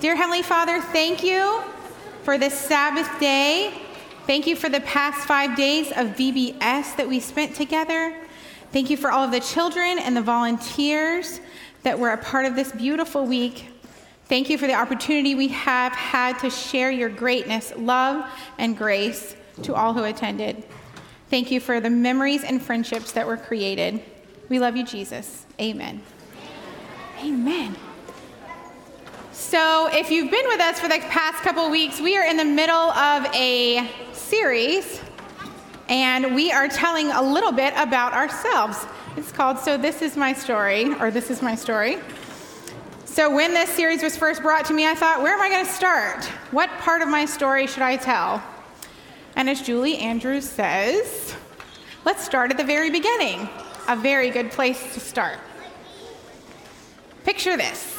Dear Heavenly Father, thank you for this Sabbath day. Thank you for the past 5 days of VBS that we spent together. Thank you for all of the children and the volunteers that were a part of this beautiful week. Thank you for the opportunity we have had to share your greatness, love, and grace to all who attended. Thank you for the memories and friendships that were created. We love you, Jesus. Amen. Amen. So if you've been with us for the past couple weeks, we are in the middle of a series, and we are telling a little bit about ourselves. It's called So This Is My Story, or This Is My Story. So when this series was first brought to me, I thought, where am I going to start? What part of my story should I tell? And as Julie Andrews says, let's start at the very beginning. A very good place to start. Picture this.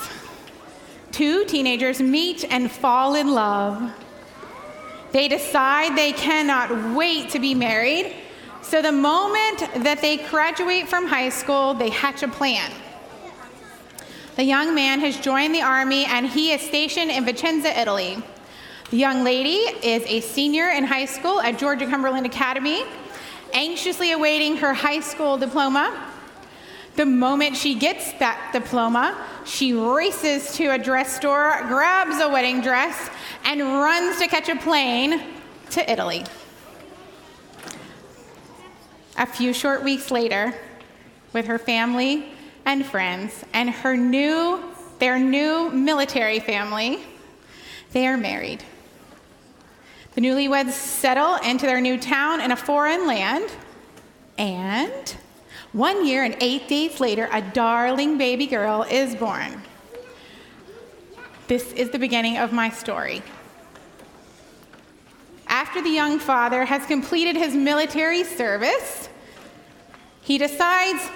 2 teenagers meet and fall in love. They decide they cannot wait to be married. So the moment that they graduate from high school, they hatch a plan. The young man has joined the army, and he is stationed in Vicenza, Italy. The young lady is a senior in high school at Georgia Cumberland Academy, anxiously awaiting her high school diploma. The moment she gets that diploma, she races to a dress store, grabs a wedding dress, and runs to catch a plane to Italy. A few short weeks later, with her family and friends and their new military family, they are married. The newlyweds settle into their new town in a foreign land, and 1 year and 8 days later, a darling baby girl is born. This is the beginning of my story. After the young father has completed his military service, he decides,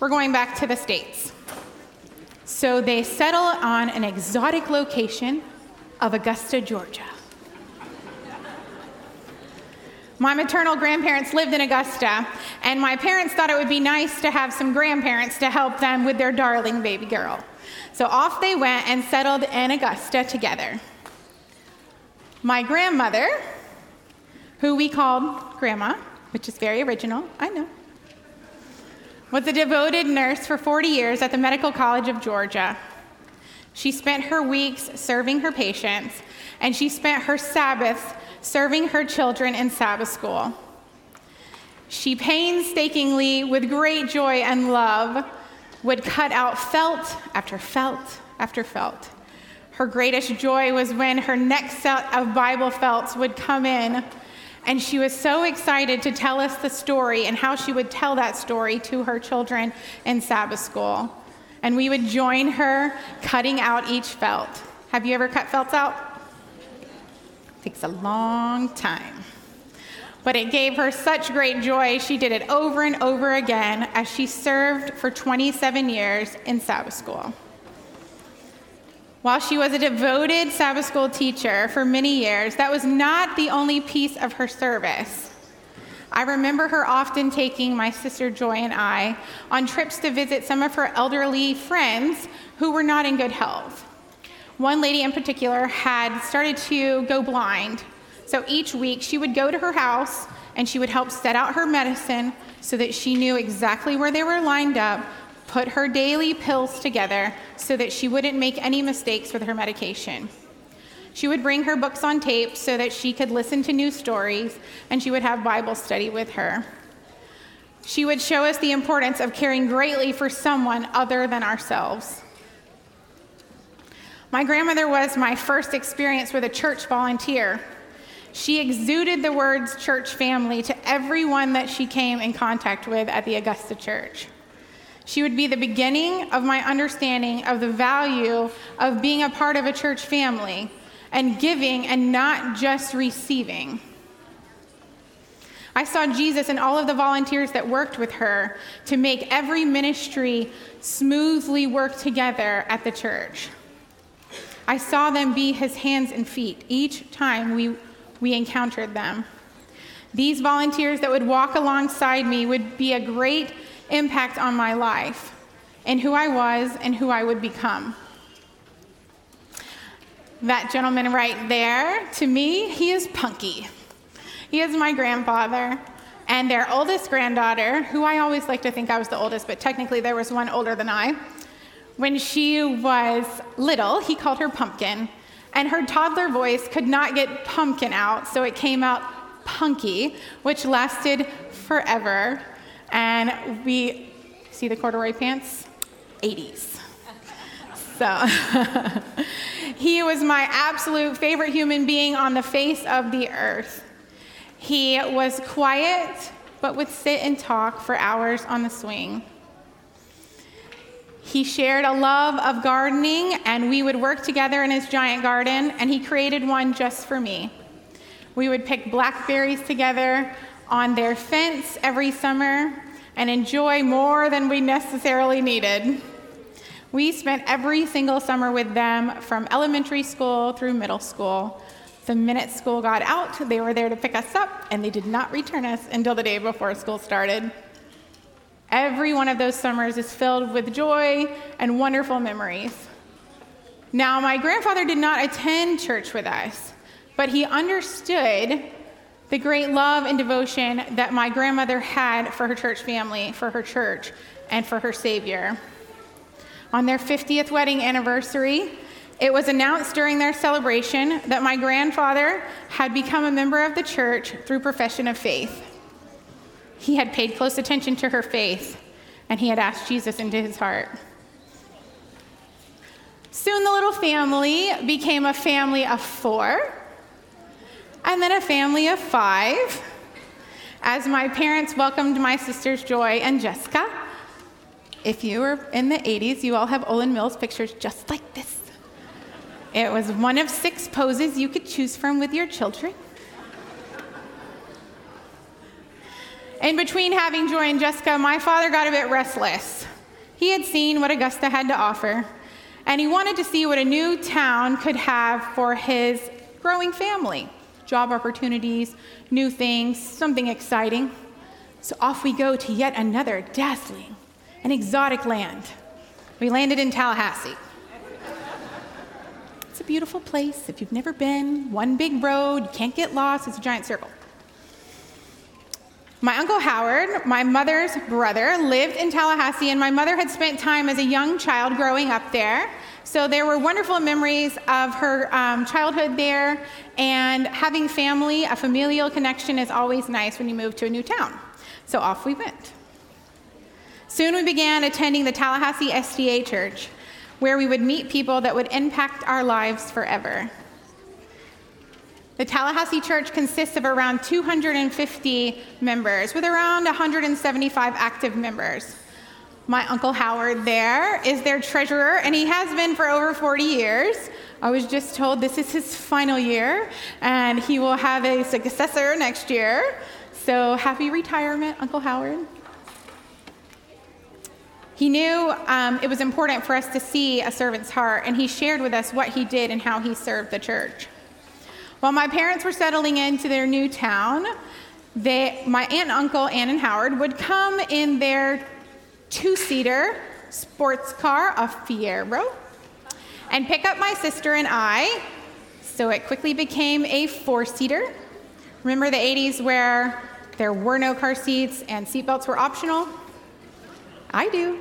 we're going back to the States. So they settle on an exotic location of Augusta, Georgia. My maternal grandparents lived in Augusta, and my parents thought it would be nice to have some grandparents to help them with their darling baby girl. So off they went and settled in Augusta together. My grandmother, who we called Grandma, which is very original, I know, was a devoted nurse for 40 years at the Medical College of Georgia. She spent her weeks serving her patients, and she spent her Sabbaths serving her children in Sabbath school. She painstakingly, with great joy and love, would cut out felt after felt after felt. Her greatest joy was when her next set of Bible felts would come in, and she was so excited to tell us the story and how she would tell that story to her children in Sabbath school. And we would join her cutting out each felt. Have you ever cut felts out? It takes a long time. But it gave her such great joy. She did it over and over again as she served for 27 years in Sabbath school. While she was a devoted Sabbath school teacher for many years, that was not the only piece of her service. I remember her often taking my sister Joy and I on trips to visit some of her elderly friends who were not in good health. One lady in particular had started to go blind. So each week she would go to her house and she would help set out her medicine so that she knew exactly where they were lined up, put her daily pills together so that she wouldn't make any mistakes with her medication. She would bring her books on tape so that she could listen to new stories, and she would have Bible study with her. She would show us the importance of caring greatly for someone other than ourselves. My grandmother was my first experience with a church volunteer. She exuded the words church family to everyone that she came in contact with at the Augusta Church. She would be the beginning of my understanding of the value of being a part of a church family and giving and not just receiving. I saw Jesus in all of the volunteers that worked with her to make every ministry smoothly work together at the church. I saw them be his hands and feet each time we encountered them. These volunteers that would walk alongside me would be a great impact on my life and who I was and who I would become. That gentleman right there, to me, he is Punky. He is my grandfather. And their oldest granddaughter, who I always like to think I was the oldest, but technically there was one older than I. When she was little, he called her Pumpkin. And her toddler voice could not get pumpkin out, so it came out Punky, which lasted forever. And we see the corduroy pants? 80s. So he was my absolute favorite human being on the face of the earth. He was quiet, but would sit and talk for hours on the swing. He shared a love of gardening, and we would work together in his giant garden, and he created one just for me. We would pick blackberries together on their fence every summer and enjoy more than we necessarily needed. We spent every single summer with them from elementary school through middle school. The minute school got out, they were there to pick us up, and they did not return us until the day before school started. Every one of those summers is filled with joy and wonderful memories. Now, my grandfather did not attend church with us, but he understood the great love and devotion that my grandmother had for her church family, for her church, and for her Savior. On their 50th wedding anniversary, it was announced during their celebration that my grandfather had become a member of the church through profession of faith. He had paid close attention to her faith, and he had asked Jesus into his heart. Soon the little family became a family of 4, and then a family of 5, as my parents welcomed my sisters Joy and Jessica. If you were in the 80s, you all have Olin Mills pictures just like this. It was one of 6 poses you could choose from with your children. In between having Joy and Jessica, my father got a bit restless. He had seen what Augusta had to offer, and he wanted to see what a new town could have for his growing family. Job opportunities, new things, something exciting. So off we go to yet another dazzling and exotic land. We landed in Tallahassee. It's a beautiful place. If you've never been, one big road, you can't get lost, it's a giant circle. My Uncle Howard, my mother's brother, lived in Tallahassee, and my mother had spent time as a young child growing up there. So there were wonderful memories of her childhood there, and having family, a familial connection is always nice when you move to a new town. So off we went. Soon we began attending the Tallahassee SDA church, where we would meet people that would impact our lives forever. The Tallahassee Church consists of around 250 members, with around 175 active members. My Uncle Howard there is their treasurer, and he has been for over 40 years. I was just told this is his final year, and he will have a successor next year. So happy retirement, Uncle Howard. He knew it was important for us to see a servant's heart, and he shared with us what he did and how he served the church. While my parents were settling into their new town, my aunt and uncle, Ann and Howard, would come in their 2-seater sports car, a Fiero, and pick up my sister and I, so it quickly became a 4-seater. Remember the 80s where there were no car seats and seatbelts were optional? I do.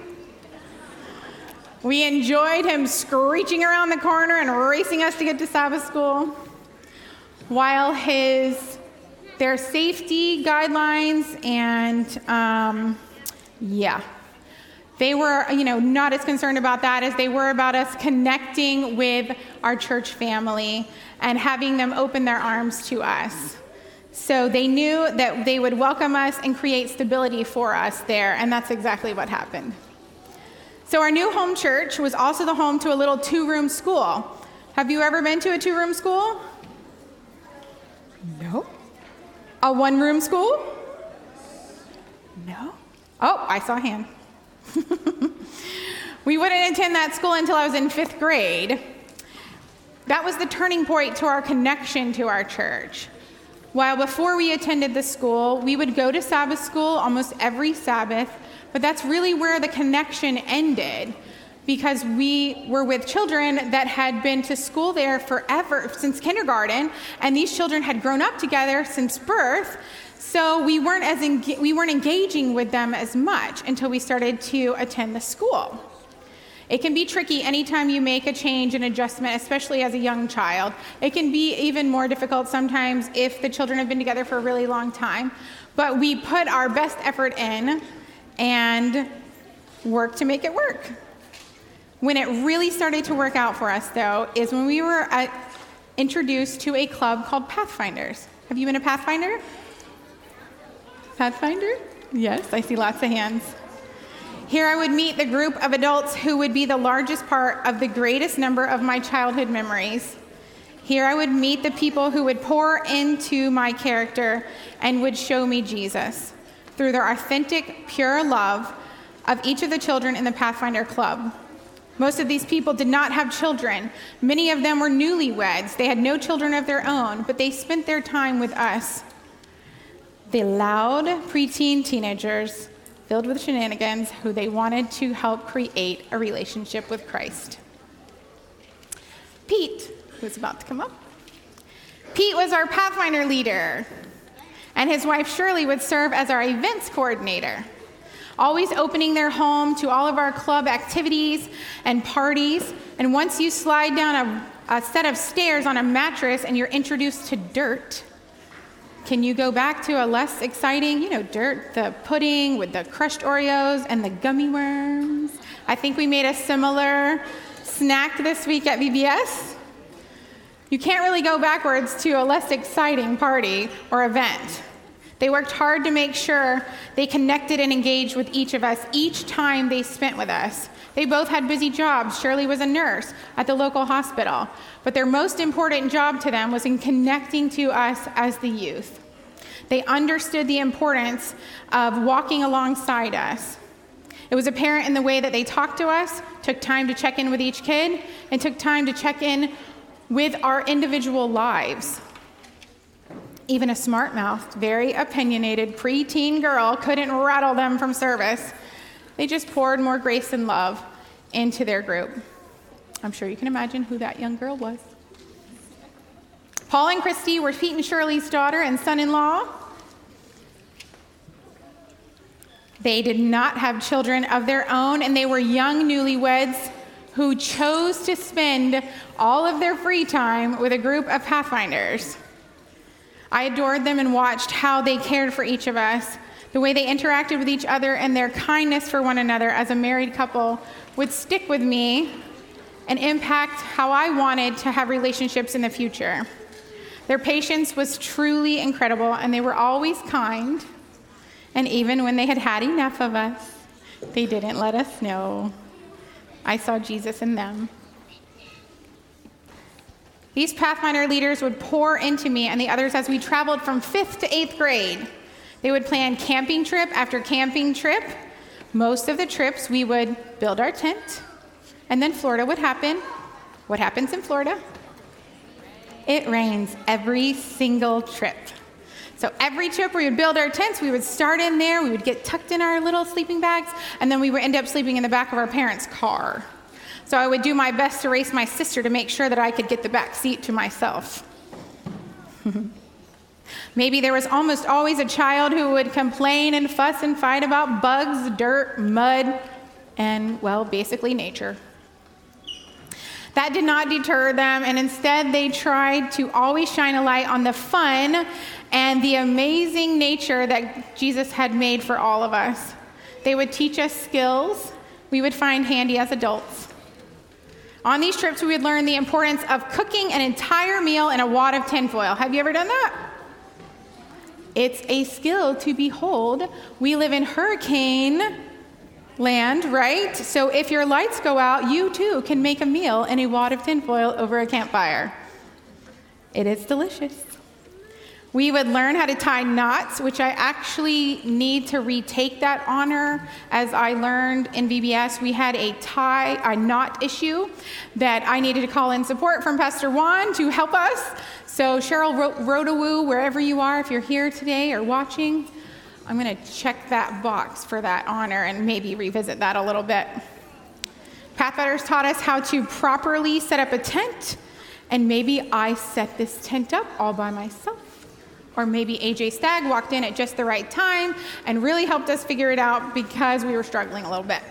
We enjoyed him screeching around the corner and racing us to get to Sabbath school. While their safety guidelines and, they were, not as concerned about that as they were about us connecting with our church family and having them open their arms to us. So they knew that they would welcome us and create stability for us there, and that's exactly what happened. So our new home church was also the home to a little 2-room school. Have you ever been to a 2-room school? No. A 1-room school? No. Oh, I saw a hand. We wouldn't attend that school until I was in 5th grade. That was the turning point to our connection to our church. While before we attended the school, we would go to Sabbath school almost every Sabbath, but that's really where the connection ended, because we were with children that had been to school there forever, since kindergarten, and these children had grown up together since birth. So we weren't engaging with them as much until we started to attend the school. It can be tricky anytime you make a change and adjustment, especially as a young child. It can be even more difficult sometimes if the children have been together for a really long time. But we put our best effort in and worked to make it work. When it really started to work out for us, though, is when we were introduced to a club called Pathfinders. Have you been a Pathfinder? Pathfinder? Yes, I see lots of hands. Here I would meet the group of adults who would be the largest part of the greatest number of my childhood memories. Here I would meet the people who would pour into my character and would show me Jesus through their authentic, pure love of each of the children in the Pathfinder Club. Most of these people did not have children. Many of them were newlyweds. They had no children of their own, but they spent their time with us. The loud preteen teenagers filled with shenanigans who they wanted to help create a relationship with Christ. Pete, who's about to come up. Pete was our Pathfinder leader, and his wife Shirley would serve as our events coordinator, always opening their home to all of our club activities and parties. And once you slide down a set of stairs on a mattress and you're introduced to dirt, can you go back to a less exciting, dirt, the pudding with the crushed Oreos and the gummy worms? I think we made a similar snack this week at VBS. You can't really go backwards to a less exciting party or event. They worked hard to make sure they connected and engaged with each of us each time they spent with us. They both had busy jobs. Shirley was a nurse at the local hospital, but their most important job to them was in connecting to us as the youth. They understood the importance of walking alongside us. It was apparent in the way that they talked to us, took time to check in with each kid, and took time to check in with our individual lives. Even a smart-mouthed, very opinionated preteen girl couldn't rattle them from service. They just poured more grace and love into their group. I'm sure you can imagine who that young girl was. Paul and Christy were Pete and Shirley's daughter and son-in-law. They did not have children of their own, and they were young newlyweds who chose to spend all of their free time with a group of Pathfinders. I adored them and watched how they cared for each of us, the way they interacted with each other, and their kindness for one another as a married couple would stick with me and impact how I wanted to have relationships in the future. Their patience was truly incredible, and they were always kind. And even when they had had enough of us, they didn't let us know. I saw Jesus in them. These Pathfinder leaders would pour into me and the others as we traveled from 5th to 8th grade. They would plan camping trip after camping trip. Most of the trips, we would build our tent, and then Florida would happen. What happens in Florida? It rains every single trip. So every trip, we would build our tents. We would start in there. We would get tucked in our little sleeping bags, and then we would end up sleeping in the back of our parents' car. So I would do my best to race my sister to make sure that I could get the back seat to myself. Maybe there was almost always a child who would complain and fuss and fight about bugs, dirt, mud, and, basically nature. That did not deter them, and instead they tried to always shine a light on the fun and the amazing nature that Jesus had made for all of us. They would teach us skills we would find handy as adults. On these trips, we would learn the importance of cooking an entire meal in a wad of tinfoil. Have you ever done that? It's a skill to behold. We live in hurricane land, right? So if your lights go out, you too can make a meal in a wad of tinfoil over a campfire. It is delicious. We would learn how to tie knots, which I actually need to retake that honor. As I learned in VBS, we had a knot issue that I needed to call in support from Pastor Juan to help us. So Cheryl Rotowoo, wherever you are, if you're here today or watching, I'm going to check that box for that honor and maybe revisit that a little bit. Catheters taught us how to properly set up a tent, and maybe I set this tent up all by myself. Or maybe A.J. Stag walked in at just the right time and really helped us figure it out because we were struggling a little bit.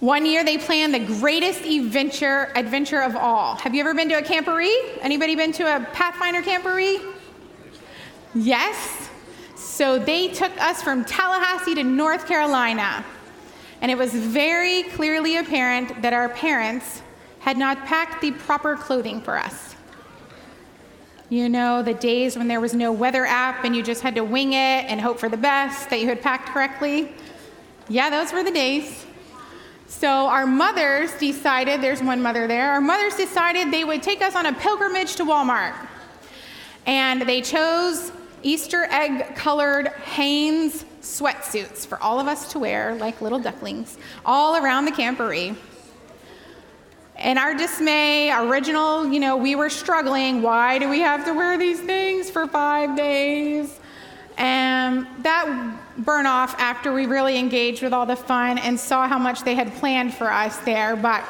One year they planned the greatest adventure of all. Have you ever been to a camperee? Anybody been to a Pathfinder camperee? Yes. So they took us from Tallahassee to North Carolina. And it was very clearly apparent that our parents had not packed the proper clothing for us. You know, the days when there was no weather app and you just had to wing it and hope for the best that you had packed correctly. Yeah, those were the days. So our mothers decided, there's one mother there, our mothers decided they would take us on a pilgrimage to Walmart. And they chose Easter egg-colored Hanes sweatsuits for all of us to wear like little ducklings all around the camperee. And our dismay, original, you know, we were struggling. Why do we have to wear these things for 5 days? And that burn off after we really engaged with all the fun and saw how much they had planned for us there. But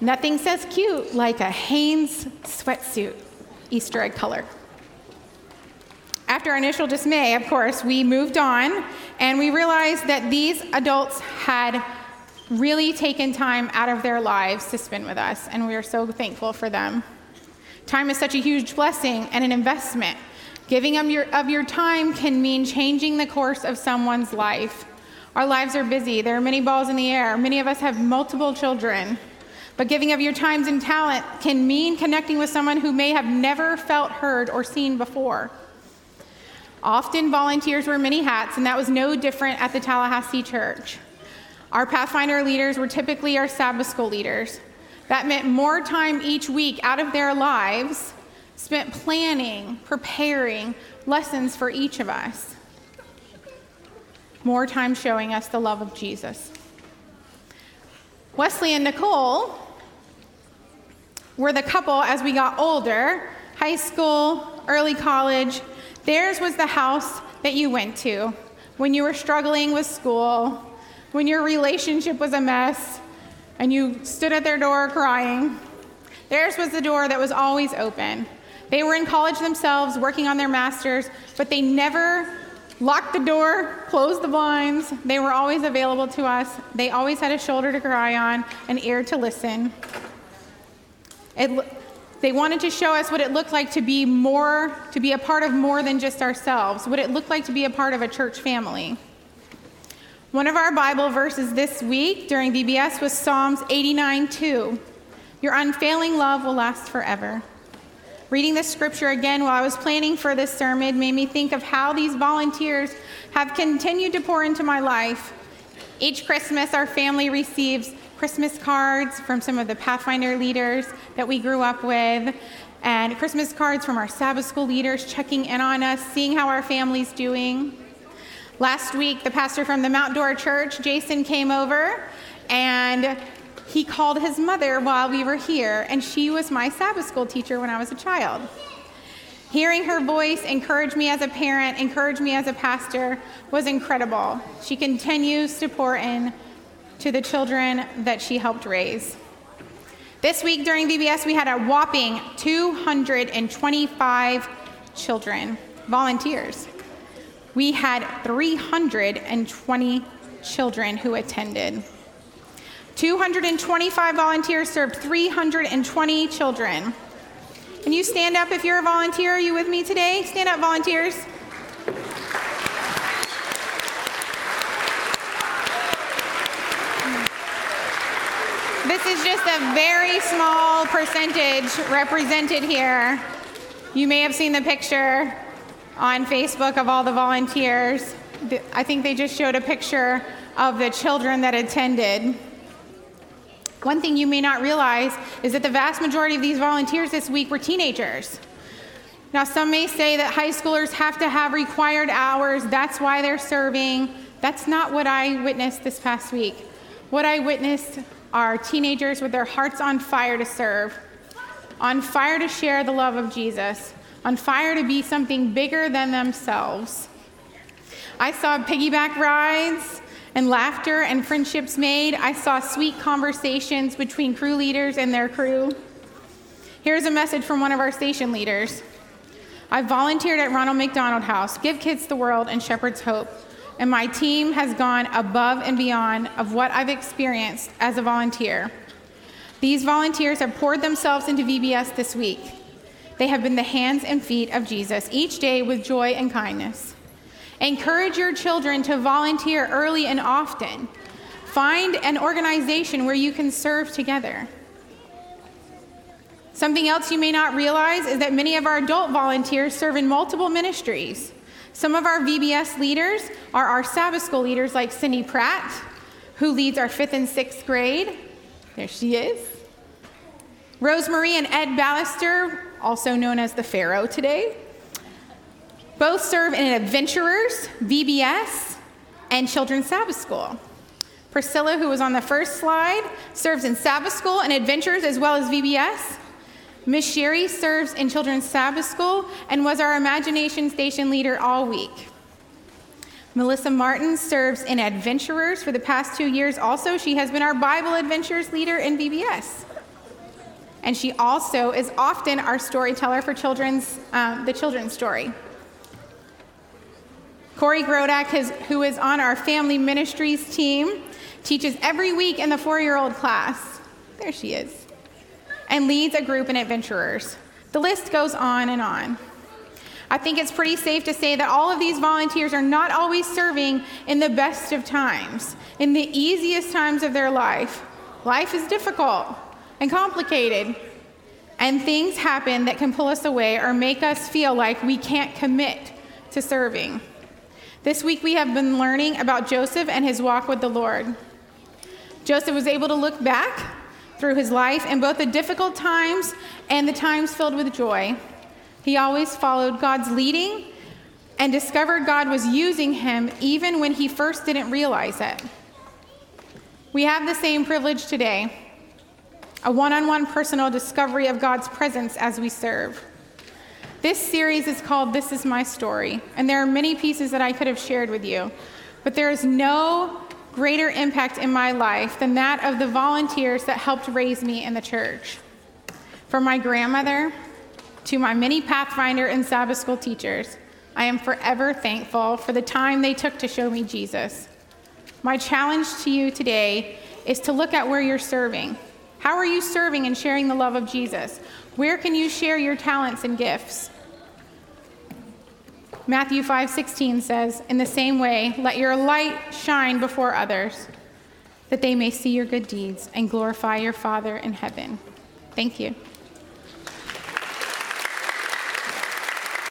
nothing says cute like a Hanes sweatsuit, Easter egg color. After our initial dismay, of course, we moved on, and we realized that these adults had really taken time out of their lives to spend with us, and we are so thankful for them. Time is such a huge blessing and an investment. Giving of your time can mean changing the course of someone's life. Our lives are busy. There are many balls in the air. Many of us have multiple children. But giving of your times and talent can mean connecting with someone who may have never felt heard or seen before. Often volunteers wear many hats, and that was no different at the Tallahassee Church. Our Pathfinder leaders were typically our Sabbath school leaders. That meant more time each week out of their lives spent planning, preparing lessons for each of us. More time showing us the love of Jesus. Wesley and Nicole were the couple as we got older, high school, early college. Theirs was the house that you went to when you were struggling with school, when your relationship was a mess, and you stood at their door crying. Theirs was the door that was always open. They were in college themselves, working on their masters, but they never locked the door, closed the blinds. They were always available to us. They always had a shoulder to cry on, an ear to listen. They wanted to show us what it looked like to be a part of more than just ourselves, what it looked like to be a part of a church family. One of our Bible verses this week during VBS was Psalms 89:2. Your unfailing love will last forever. Reading this scripture again while I was planning for this sermon made me think of how these volunteers have continued to pour into my life. Each Christmas, our family receives Christmas cards from some of the Pathfinder leaders that we grew up with, and Christmas cards from our Sabbath school leaders checking in on us, seeing how our family's doing. Last week, the pastor from the Mount Door Church, Jason, came over, and he called his mother while we were here, and she was my Sabbath school teacher when I was a child. Hearing her voice encourage me as a parent, encourage me as a pastor, was incredible. She continues to pour in to the children that she helped raise. This week during VBS, we had a whopping 225 children, volunteers. We had 320 children who attended. 225 volunteers served 320 children. Can you stand up if you're a volunteer? Are you with me today? Stand up, volunteers. This is just a very small percentage represented here. You may have seen the picture on Facebook of all the volunteers. I think they just showed a picture of the children that attended. One thing you may not realize is that the vast majority of these volunteers this week were teenagers. Now, some may say that high schoolers have to have required hours. That's why they're serving. That's not what I witnessed this past week. What I witnessed are teenagers with their hearts on fire to serve, on fire to share the love of Jesus, on fire to be something bigger than themselves. I saw piggyback rides and laughter and friendships made. I saw sweet conversations between crew leaders and their crew. Here's a message from one of our station leaders. I volunteered at Ronald McDonald House, Give Kids the World, and Shepherd's Hope, and my team has gone above and beyond of what I've experienced as a volunteer. These volunteers have poured themselves into VBS this week. They have been the hands and feet of Jesus, each day with joy and kindness. Encourage your children to volunteer early and often. Find an organization where you can serve together. Something else you may not realize is that many of our adult volunteers serve in multiple ministries. Some of our VBS leaders are our Sabbath school leaders like Cindy Pratt, who leads our 5th and 6th grade. There she is. Rosemarie and Ed Ballister, also known as the Fiero today, both serve in Adventurers, VBS, and Children's Sabbath School. Priscilla, who was on the first slide, serves in Sabbath School and Adventurers as well as VBS. Miss Sherry serves in Children's Sabbath School and was our Imagination Station leader all week. Melissa Martin serves in Adventurers for the past 2 years also. She has been our Bible Adventures leader in VBS. And she also is often our storyteller for the children's story. Corey Grodak, who is on our Family Ministries team, teaches every week in the 4-year-old class. There she is. And leads a group in Adventurers. The list goes on and on. I think it's pretty safe to say that all of these volunteers are not always serving in the best of times, in the easiest times of their life. Life is difficult and complicated, and things happen that can pull us away or make us feel like we can't commit to serving. This week we have been learning about Joseph and his walk with the Lord. Joseph was able to look back through his life in both the difficult times and the times filled with joy. He always followed God's leading and discovered God was using him even when he first didn't realize it. We have the same privilege today, a one-on-one personal discovery of God's presence as we serve. This series is called This Is My Story, and there are many pieces that I could have shared with you, but there is no greater impact in my life than that of the volunteers that helped raise me in the church. From my grandmother to my mini Pathfinder and Sabbath school teachers, I am forever thankful for the time they took to show me Jesus. My challenge to you today is to look at where you're serving. How are you serving and sharing the love of Jesus? Where can you share your talents and gifts? Matthew 5:16 says, in the same way, let your light shine before others, that they may see your good deeds and glorify your Father in heaven. Thank you.